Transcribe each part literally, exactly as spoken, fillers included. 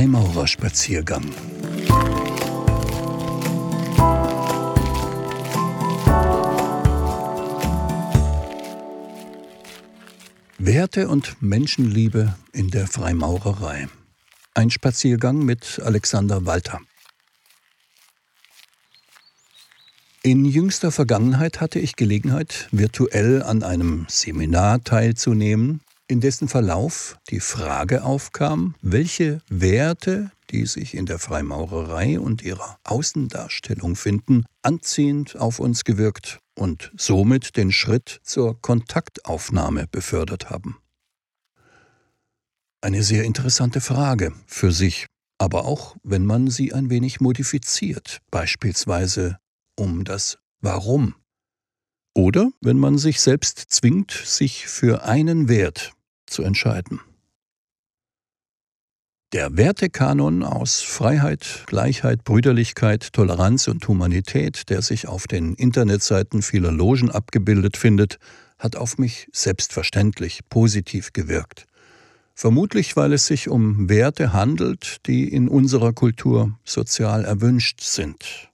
Freimaurerspaziergang. Werte und Menschenliebe in der Freimaurerei. Ein Spaziergang mit Alexander Walter. In jüngster Vergangenheit hatte ich Gelegenheit, virtuell an einem Seminar teilzunehmen, in dessen Verlauf die Frage aufkam, welche Werte, die sich in der Freimaurerei und ihrer Außendarstellung finden, anziehend auf uns gewirkt und somit den Schritt zur Kontaktaufnahme befördert haben. Eine sehr interessante Frage für sich, aber auch wenn man sie ein wenig modifiziert, beispielsweise um das Warum. Oder wenn man sich selbst zwingt, sich für einen Wert zu entscheiden. Der Wertekanon aus Freiheit, Gleichheit, Brüderlichkeit, Toleranz und Humanität, der sich auf den Internetseiten vieler Logen abgebildet findet, hat auf mich selbstverständlich positiv gewirkt. Vermutlich, weil es sich um Werte handelt, die in unserer Kultur sozial erwünscht sind.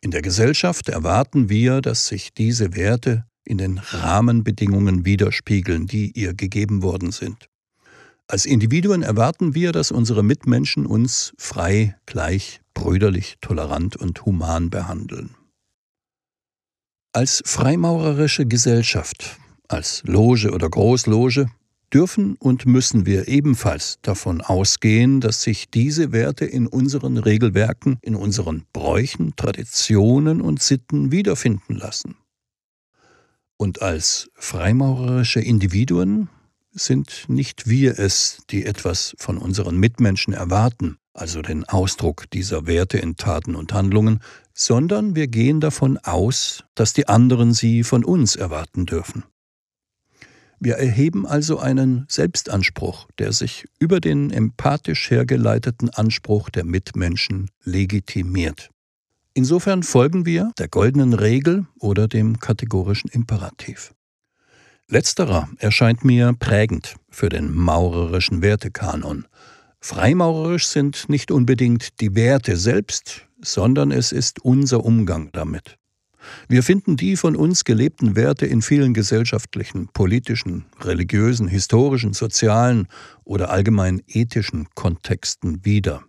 In der Gesellschaft erwarten wir, dass sich diese Werte in den Rahmenbedingungen widerspiegeln, die ihr gegeben worden sind. Als Individuen erwarten wir, dass unsere Mitmenschen uns frei, gleich, brüderlich, tolerant und human behandeln. Als freimaurerische Gesellschaft, als Loge oder Großloge, dürfen und müssen wir ebenfalls davon ausgehen, dass sich diese Werte in unseren Regelwerken, in unseren Bräuchen, Traditionen und Sitten wiederfinden lassen. Und als freimaurerische Individuen sind nicht wir es, die etwas von unseren Mitmenschen erwarten, also den Ausdruck dieser Werte in Taten und Handlungen, sondern wir gehen davon aus, dass die anderen sie von uns erwarten dürfen. Wir erheben also einen Selbstanspruch, der sich über den empathisch hergeleiteten Anspruch der Mitmenschen legitimiert. Insofern folgen wir der goldenen Regel oder dem kategorischen Imperativ. Letzterer erscheint mir prägend für den maurerischen Wertekanon. Freimaurerisch sind nicht unbedingt die Werte selbst, sondern es ist unser Umgang damit. Wir finden die von uns gelebten Werte in vielen gesellschaftlichen, politischen, religiösen, historischen, sozialen oder allgemein ethischen Kontexten wieder.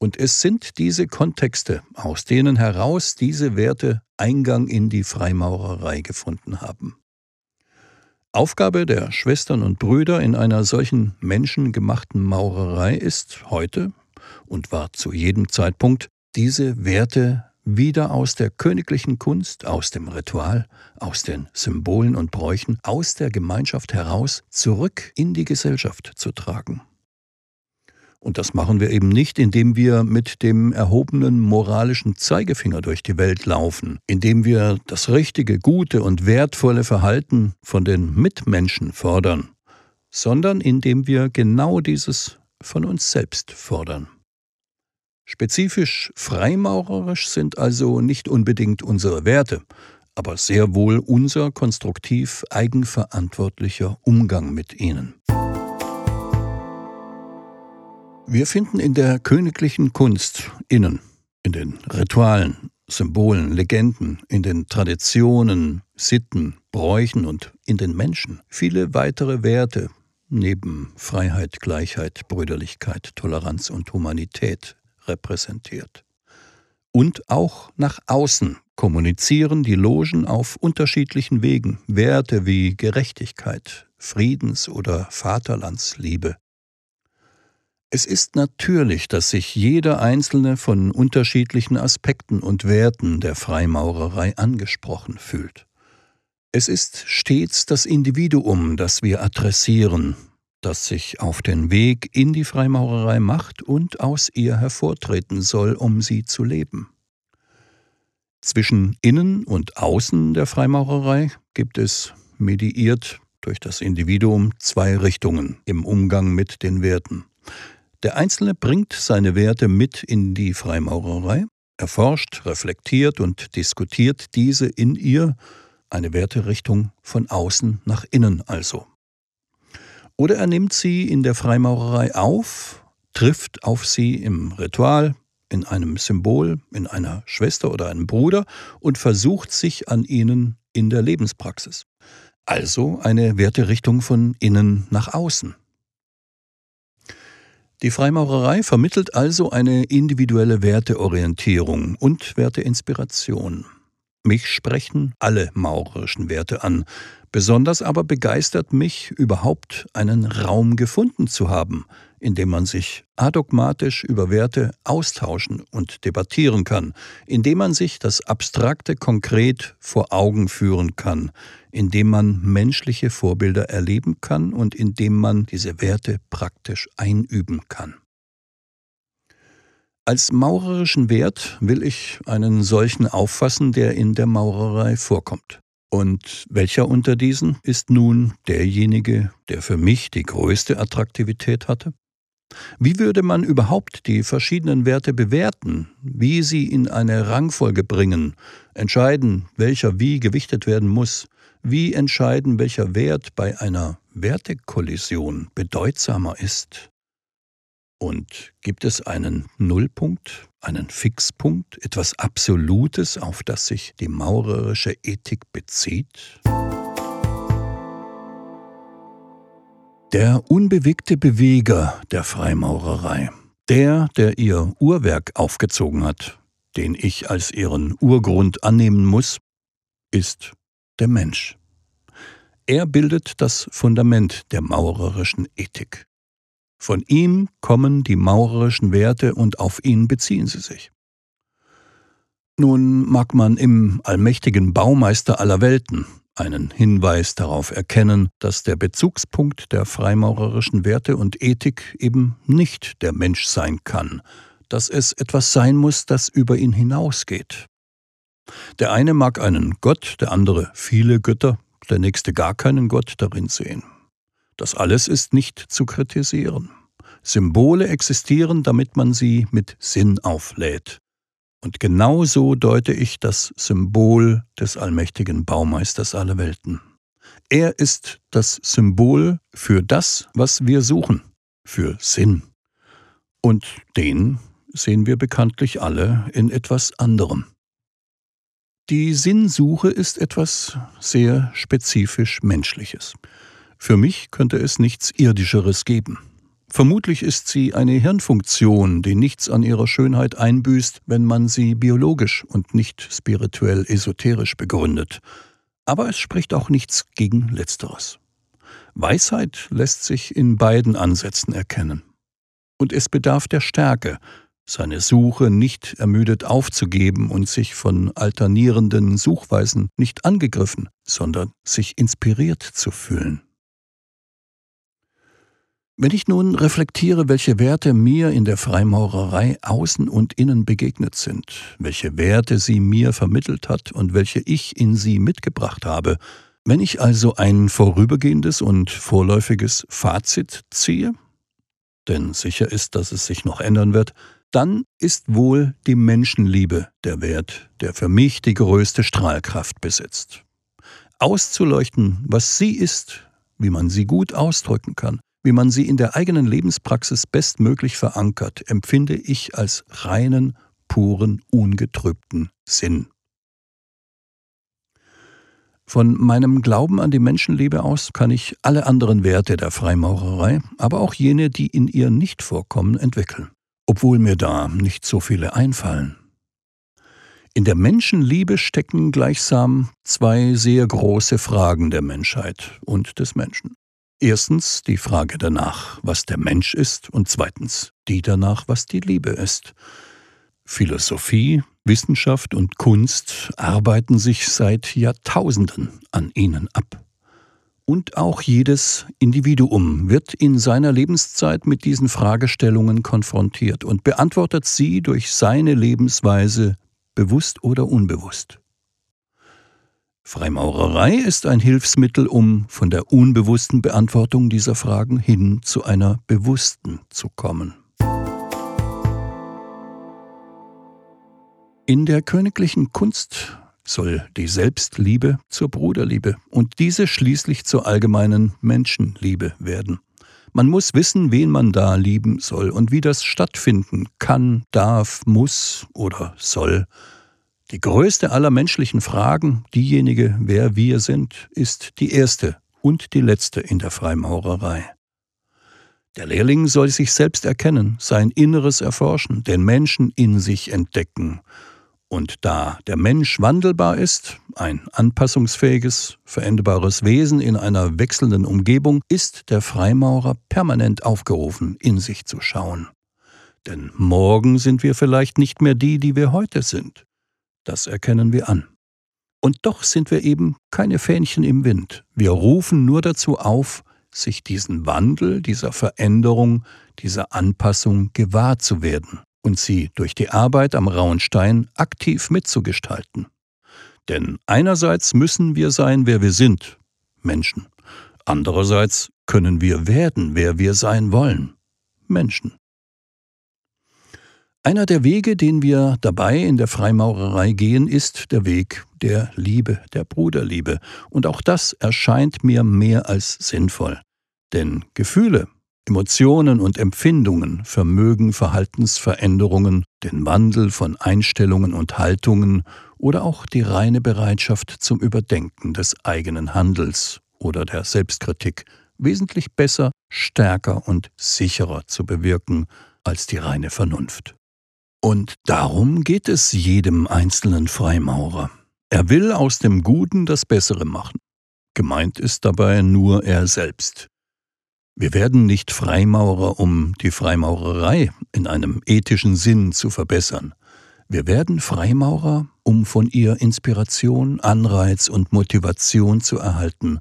Und es sind diese Kontexte, aus denen heraus diese Werte Eingang in die Freimaurerei gefunden haben. Aufgabe der Schwestern und Brüder in einer solchen menschengemachten Maurerei ist heute und war zu jedem Zeitpunkt, diese Werte wieder aus der königlichen Kunst, aus dem Ritual, aus den Symbolen und Bräuchen, aus der Gemeinschaft heraus zurück in die Gesellschaft zu tragen. Und das machen wir eben nicht, indem wir mit dem erhobenen moralischen Zeigefinger durch die Welt laufen, indem wir das richtige, gute und wertvolle Verhalten von den Mitmenschen fordern, sondern indem wir genau dieses von uns selbst fordern. Spezifisch freimaurerisch sind also nicht unbedingt unsere Werte, aber sehr wohl unser konstruktiv eigenverantwortlicher Umgang mit ihnen. Wir finden in der königlichen Kunst innen, in den Ritualen, Symbolen, Legenden, in den Traditionen, Sitten, Bräuchen und in den Menschen viele weitere Werte neben Freiheit, Gleichheit, Brüderlichkeit, Toleranz und Humanität repräsentiert. Und auch nach außen kommunizieren die Logen auf unterschiedlichen Wegen Werte wie Gerechtigkeit, Friedens- oder Vaterlandsliebe. Es ist natürlich, dass sich jeder Einzelne von unterschiedlichen Aspekten und Werten der Freimaurerei angesprochen fühlt. Es ist stets das Individuum, das wir adressieren, das sich auf den Weg in die Freimaurerei macht und aus ihr hervortreten soll, um sie zu leben. Zwischen Innen und Außen der Freimaurerei gibt es, mediiert durch das Individuum, zwei Richtungen im Umgang mit den Werten. Der Einzelne bringt seine Werte mit in die Freimaurerei, erforscht, reflektiert und diskutiert diese in ihr, eine Werterichtung von außen nach innen also. Oder er nimmt sie in der Freimaurerei auf, trifft auf sie im Ritual, in einem Symbol, in einer Schwester oder einem Bruder und versucht sich an ihnen in der Lebenspraxis. Also eine Werterichtung von innen nach außen. Die Freimaurerei vermittelt also eine individuelle Werteorientierung und Werteinspiration. Mich sprechen alle maurerischen Werte an. Besonders aber begeistert mich, überhaupt einen Raum gefunden zu haben, in dem man sich adogmatisch über Werte austauschen und debattieren kann, in dem man sich das Abstrakte konkret vor Augen führen kann, in dem man menschliche Vorbilder erleben kann und in dem man diese Werte praktisch einüben kann. Als maurerischen Wert will ich einen solchen auffassen, der in der Maurerei vorkommt. Und welcher unter diesen ist nun derjenige, der für mich die größte Attraktivität hatte? Wie würde man überhaupt die verschiedenen Werte bewerten, wie sie in eine Rangfolge bringen, entscheiden, welcher wie gewichtet werden muss, wie entscheiden, welcher Wert bei einer Wertekollision bedeutsamer ist? Und gibt es einen Nullpunkt, einen Fixpunkt, etwas Absolutes, auf das sich die maurerische Ethik bezieht? Der unbewegte Beweger der Freimaurerei, der, der ihr Uhrwerk aufgezogen hat, den ich als ihren Urgrund annehmen muss, ist der Mensch. Er bildet das Fundament der maurerischen Ethik. Von ihm kommen die maurerischen Werte und auf ihn beziehen sie sich. Nun mag man im allmächtigen Baumeister aller Welten einen Hinweis darauf erkennen, dass der Bezugspunkt der freimaurerischen Werte und Ethik eben nicht der Mensch sein kann, dass es etwas sein muss, das über ihn hinausgeht. Der eine mag einen Gott, der andere viele Götter, der nächste gar keinen Gott darin sehen. Das alles ist nicht zu kritisieren. Symbole existieren, damit man sie mit Sinn auflädt. Und genau so deute ich das Symbol des allmächtigen Baumeisters aller Welten. Er ist das Symbol für das, was wir suchen, für Sinn. Und den sehen wir bekanntlich alle in etwas anderem. Die Sinnsuche ist etwas sehr spezifisch Menschliches. Für mich könnte es nichts Irdischeres geben. Vermutlich ist sie eine Hirnfunktion, die nichts an ihrer Schönheit einbüßt, wenn man sie biologisch und nicht spirituell esoterisch begründet. Aber es spricht auch nichts gegen Letzteres. Weisheit lässt sich in beiden Ansätzen erkennen. Und es bedarf der Stärke, seine Suche nicht ermüdet aufzugeben und sich von alternierenden Suchweisen nicht angegriffen, sondern sich inspiriert zu fühlen. Wenn ich nun reflektiere, welche Werte mir in der Freimaurerei außen und innen begegnet sind, welche Werte sie mir vermittelt hat und welche ich in sie mitgebracht habe, wenn ich also ein vorübergehendes und vorläufiges Fazit ziehe, denn sicher ist, dass es sich noch ändern wird, dann ist wohl die Menschenliebe der Wert, der für mich die größte Strahlkraft besitzt. Auszuleuchten, was sie ist, wie man sie gut ausdrücken kann, wie man sie in der eigenen Lebenspraxis bestmöglich verankert, empfinde ich als reinen, puren, ungetrübten Sinn. Von meinem Glauben an die Menschenliebe aus kann ich alle anderen Werte der Freimaurerei, aber auch jene, die in ihr nicht vorkommen, entwickeln, obwohl mir da nicht so viele einfallen. In der Menschenliebe stecken gleichsam zwei sehr große Fragen der Menschheit und des Menschen. Erstens die Frage danach, was der Mensch ist, und zweitens die danach, was die Liebe ist. Philosophie, Wissenschaft und Kunst arbeiten sich seit Jahrtausenden an ihnen ab. Und auch jedes Individuum wird in seiner Lebenszeit mit diesen Fragestellungen konfrontiert und beantwortet sie durch seine Lebensweise, bewusst oder unbewusst. Freimaurerei ist ein Hilfsmittel, um von der unbewussten Beantwortung dieser Fragen hin zu einer bewussten zu kommen. In der königlichen Kunst soll die Selbstliebe zur Bruderliebe und diese schließlich zur allgemeinen Menschenliebe werden. Man muss wissen, wen man da lieben soll und wie das stattfinden kann, darf, muss oder soll. Die größte aller menschlichen Fragen, diejenige, wer wir sind, ist die erste und die letzte in der Freimaurerei. Der Lehrling soll sich selbst erkennen, sein Inneres erforschen, den Menschen in sich entdecken. Und da der Mensch wandelbar ist, ein anpassungsfähiges, veränderbares Wesen in einer wechselnden Umgebung, ist der Freimaurer permanent aufgerufen, in sich zu schauen. Denn morgen sind wir vielleicht nicht mehr die, die wir heute sind. Das erkennen wir an. Und doch sind wir eben keine Fähnchen im Wind. Wir rufen nur dazu auf, sich diesen Wandel, dieser Veränderung, dieser Anpassung gewahr zu werden und sie durch die Arbeit am rauen Stein aktiv mitzugestalten. Denn einerseits müssen wir sein, wer wir sind, Menschen. Andererseits können wir werden, wer wir sein wollen, Menschen. Einer der Wege, den wir dabei in der Freimaurerei gehen, ist der Weg der Liebe, der Bruderliebe. Und auch das erscheint mir mehr als sinnvoll. Denn Gefühle, Emotionen und Empfindungen vermögen Verhaltensveränderungen, den Wandel von Einstellungen und Haltungen oder auch die reine Bereitschaft zum Überdenken des eigenen Handelns oder der Selbstkritik wesentlich besser, stärker und sicherer zu bewirken als die reine Vernunft. Und darum geht es jedem einzelnen Freimaurer. Er will aus dem Guten das Bessere machen. Gemeint ist dabei nur er selbst. Wir werden nicht Freimaurer, um die Freimaurerei in einem ethischen Sinn zu verbessern. Wir werden Freimaurer, um von ihr Inspiration, Anreiz und Motivation zu erhalten,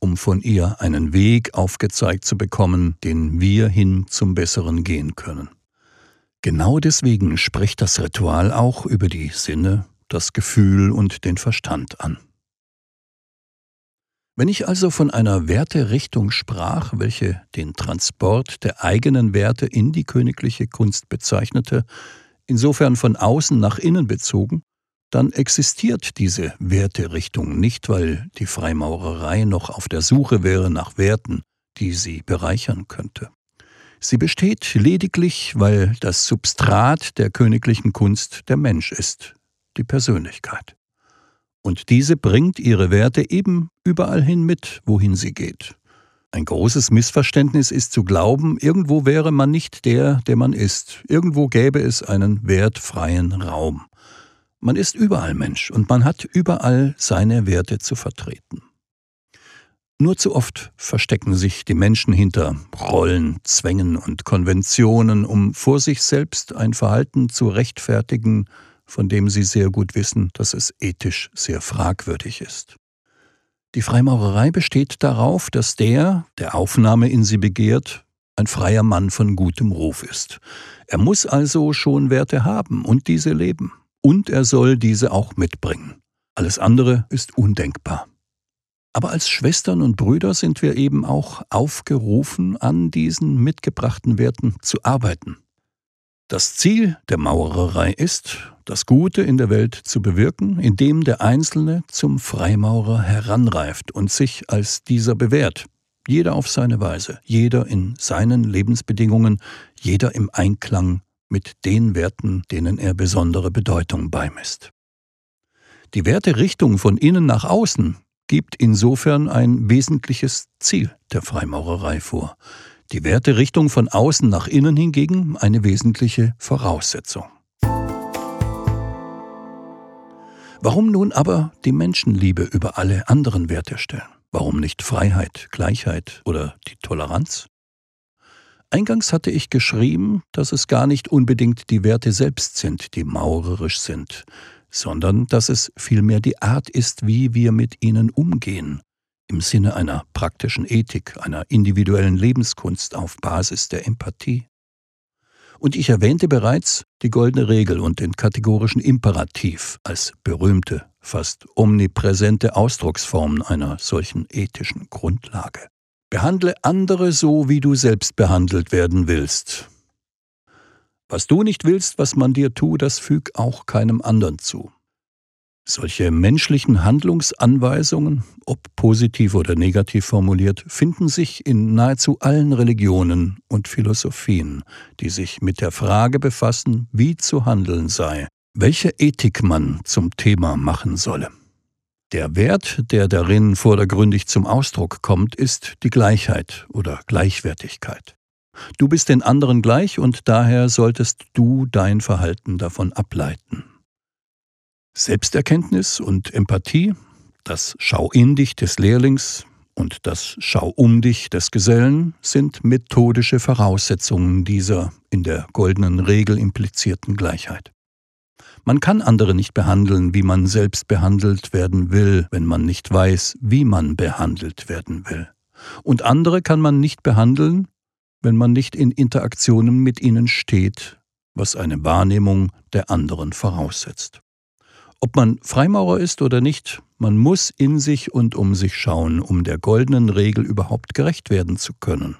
um von ihr einen Weg aufgezeigt zu bekommen, den wir hin zum Besseren gehen können. Genau deswegen spricht das Ritual auch über die Sinne, das Gefühl und den Verstand an. Wenn ich also von einer Werterichtung sprach, welche den Transport der eigenen Werte in die königliche Kunst bezeichnete, insofern von außen nach innen bezogen, dann existiert diese Werterichtung nicht, weil die Freimaurerei noch auf der Suche wäre nach Werten, die sie bereichern könnte. Sie besteht lediglich, weil das Substrat der königlichen Kunst der Mensch ist, die Persönlichkeit. Und diese bringt ihre Werte eben überall hin mit, wohin sie geht. Ein großes Missverständnis ist zu glauben, irgendwo wäre man nicht der, der man ist. Irgendwo gäbe es einen wertfreien Raum. Man ist überall Mensch und man hat überall seine Werte zu vertreten. Nur zu oft verstecken sich die Menschen hinter Rollen, Zwängen und Konventionen, um vor sich selbst ein Verhalten zu rechtfertigen, von dem sie sehr gut wissen, dass es ethisch sehr fragwürdig ist. Die Freimaurerei besteht darauf, dass der, der Aufnahme in sie begehrt, ein freier Mann von gutem Ruf ist. Er muss also schon Werte haben und diese leben. Und er soll diese auch mitbringen. Alles andere ist undenkbar. Aber als Schwestern und Brüder sind wir eben auch aufgerufen, an diesen mitgebrachten Werten zu arbeiten. Das Ziel der Maurerei ist, das Gute in der Welt zu bewirken, indem der Einzelne zum Freimaurer heranreift und sich als dieser bewährt. Jeder auf seine Weise, jeder in seinen Lebensbedingungen, jeder im Einklang mit den Werten, denen er besondere Bedeutung beimisst. Die Werterichtung von innen nach außen gibt insofern ein wesentliches Ziel der Freimaurerei vor. Die Werterichtung von außen nach innen hingegen eine wesentliche Voraussetzung. Warum nun aber die Menschenliebe über alle anderen Werte stellen? Warum nicht Freiheit, Gleichheit oder die Toleranz? Eingangs hatte ich geschrieben, dass es gar nicht unbedingt die Werte selbst sind, die maurerisch sind, sondern dass es vielmehr die Art ist, wie wir mit ihnen umgehen, im Sinne einer praktischen Ethik, einer individuellen Lebenskunst auf Basis der Empathie. Und ich erwähnte bereits die goldene Regel und den kategorischen Imperativ als berühmte, fast omnipräsente Ausdrucksformen einer solchen ethischen Grundlage. Behandle andere so, wie du selbst behandelt werden willst. Was du nicht willst, was man dir tut, das füg auch keinem anderen zu. Solche menschlichen Handlungsanweisungen, ob positiv oder negativ formuliert, finden sich in nahezu allen Religionen und Philosophien, die sich mit der Frage befassen, wie zu handeln sei, welche Ethik man zum Thema machen solle. Der Wert, der darin vordergründig zum Ausdruck kommt, ist die Gleichheit oder Gleichwertigkeit. Du bist den anderen gleich und daher solltest du dein Verhalten davon ableiten. Selbsterkenntnis und Empathie, das Schau in dich des Lehrlings und das Schau um dich des Gesellen sind methodische Voraussetzungen dieser in der goldenen Regel implizierten Gleichheit. Man kann andere nicht behandeln, wie man selbst behandelt werden will, wenn man nicht weiß, wie man behandelt werden will. Und andere kann man nicht behandeln, wenn man nicht in Interaktionen mit ihnen steht, was eine Wahrnehmung der anderen voraussetzt. Ob man Freimaurer ist oder nicht, man muss in sich und um sich schauen, um der goldenen Regel überhaupt gerecht werden zu können.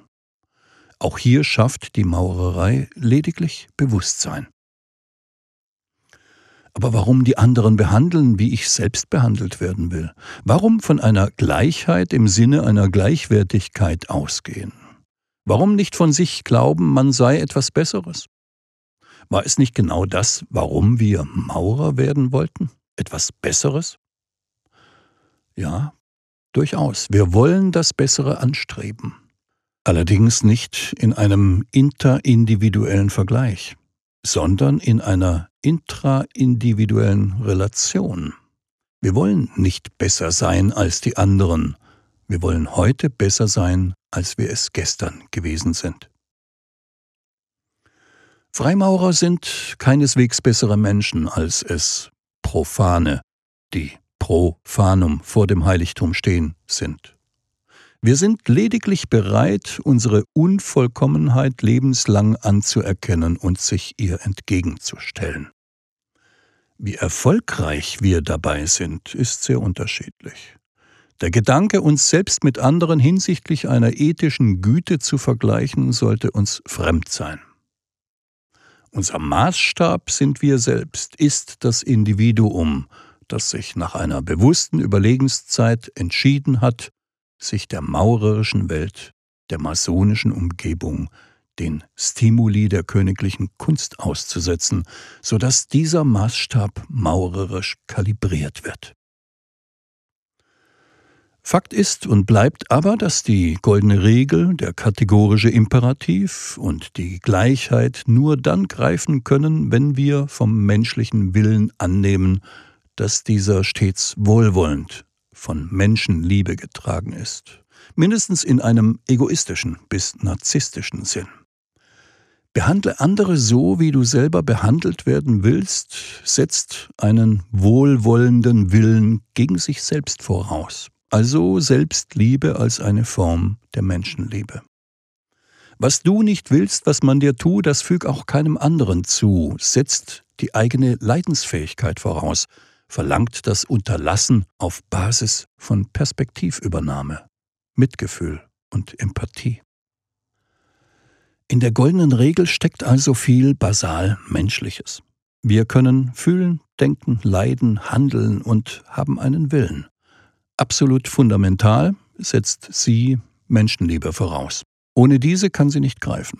Auch hier schafft die Maurerei lediglich Bewusstsein. Aber warum die anderen behandeln, wie ich selbst behandelt werden will? Warum von einer Gleichheit im Sinne einer Gleichwertigkeit ausgehen? Warum nicht von sich glauben, man sei etwas Besseres? War es nicht genau das, warum wir Maurer werden wollten? Etwas Besseres? Ja, durchaus. Wir wollen das Bessere anstreben. Allerdings nicht in einem interindividuellen Vergleich, sondern in einer intraindividuellen Relation. Wir wollen nicht besser sein als die anderen. Wir wollen heute besser sein, als wir es gestern gewesen sind. Freimaurer sind keineswegs bessere Menschen, als es Profane, die pro Fanum vor dem Heiligtum stehen, sind. Wir sind lediglich bereit, unsere Unvollkommenheit lebenslang anzuerkennen und sich ihr entgegenzustellen. Wie erfolgreich wir dabei sind, ist sehr unterschiedlich. Der Gedanke, uns selbst mit anderen hinsichtlich einer ethischen Güte zu vergleichen, sollte uns fremd sein. Unser Maßstab sind wir selbst, ist das Individuum, das sich nach einer bewussten Überlegenszeit entschieden hat, sich der maurerischen Welt, der masonischen Umgebung, den Stimuli der königlichen Kunst auszusetzen, sodass dieser Maßstab maurerisch kalibriert wird. Fakt ist und bleibt aber, dass die goldene Regel, der kategorische Imperativ und die Gleichheit nur dann greifen können, wenn wir vom menschlichen Willen annehmen, dass dieser stets wohlwollend, von Menschenliebe getragen ist. Mindestens in einem egoistischen bis narzisstischen Sinn. Behandle andere so, wie du selber behandelt werden willst, setzt einen wohlwollenden Willen gegen sich selbst voraus. Also Selbstliebe als eine Form der Menschenliebe. Was du nicht willst, was man dir tut, das füg auch keinem anderen zu, setzt die eigene Leidensfähigkeit voraus, verlangt das Unterlassen auf Basis von Perspektivübernahme, Mitgefühl und Empathie. In der goldenen Regel steckt also viel basal Menschliches. Wir können fühlen, denken, leiden, handeln und haben einen Willen. Absolut fundamental setzt sie Menschenliebe voraus. Ohne diese kann sie nicht greifen.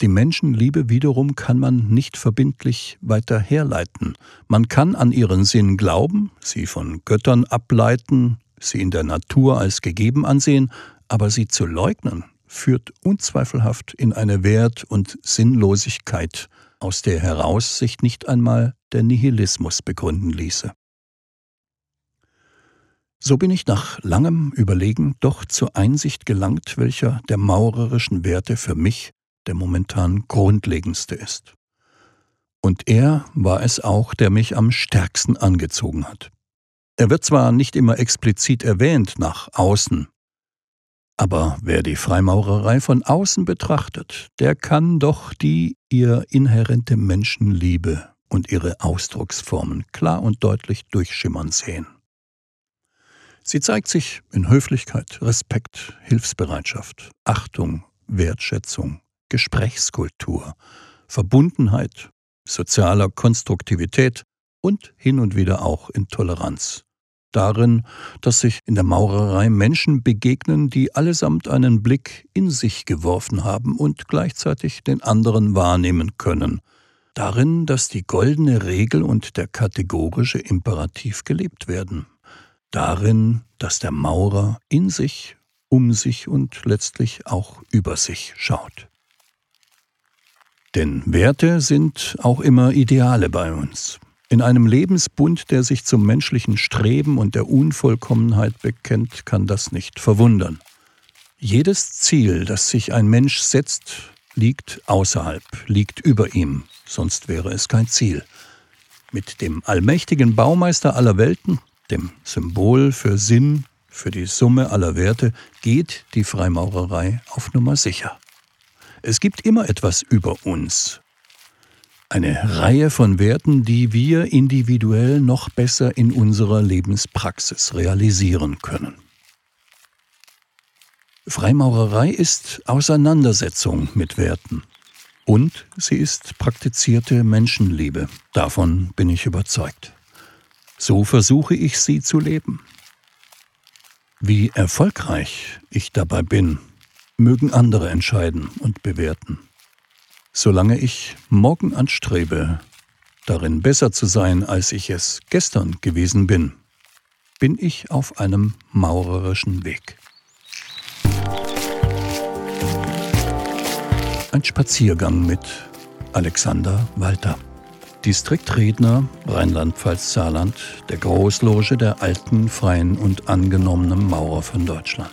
Die Menschenliebe wiederum kann man nicht verbindlich weiter herleiten. Man kann an ihren Sinn glauben, sie von Göttern ableiten, sie in der Natur als gegeben ansehen, aber sie zu leugnen, führt unzweifelhaft in eine Wert- und Sinnlosigkeit, aus der heraus sich nicht einmal der Nihilismus begründen ließe. So bin ich nach langem Überlegen doch zur Einsicht gelangt, welcher der maurerischen Werte für mich der momentan grundlegendste ist. Und er war es auch, der mich am stärksten angezogen hat. Er wird zwar nicht immer explizit erwähnt nach außen, aber wer die Freimaurerei von außen betrachtet, der kann doch die ihr inhärente Menschenliebe und ihre Ausdrucksformen klar und deutlich durchschimmern sehen. Sie zeigt sich in Höflichkeit, Respekt, Hilfsbereitschaft, Achtung, Wertschätzung, Gesprächskultur, Verbundenheit, sozialer Konstruktivität, und hin und wieder auch in Toleranz. Darin, dass sich in der Maurerei Menschen begegnen, die allesamt einen Blick in sich geworfen haben und gleichzeitig den anderen wahrnehmen können. Darin, dass die goldene Regel und der kategorische Imperativ gelebt werden. Darin, dass der Maurer in sich, um sich und letztlich auch über sich schaut. Denn Werte sind auch immer Ideale bei uns. In einem Lebensbund, der sich zum menschlichen Streben und der Unvollkommenheit bekennt, kann das nicht verwundern. Jedes Ziel, das sich ein Mensch setzt, liegt außerhalb, liegt über ihm, sonst wäre es kein Ziel. Mit dem allmächtigen Baumeister aller Welten, dem Symbol für Sinn, für die Summe aller Werte, geht die Freimaurerei auf Nummer sicher. Es gibt immer etwas über uns. Eine Reihe von Werten, die wir individuell noch besser in unserer Lebenspraxis realisieren können. Freimaurerei ist Auseinandersetzung mit Werten. Und sie ist praktizierte Menschenliebe. Davon bin ich überzeugt. So versuche ich, sie zu leben. Wie erfolgreich ich dabei bin, mögen andere entscheiden und bewerten. Solange ich morgen anstrebe, darin besser zu sein, als ich es gestern gewesen bin, bin ich auf einem maurerischen Weg. Ein Spaziergang mit Alexander Walter, Distriktredner Rheinland-Pfalz-Saarland der Großloge der alten, freien und angenommenen Maurer von Deutschland.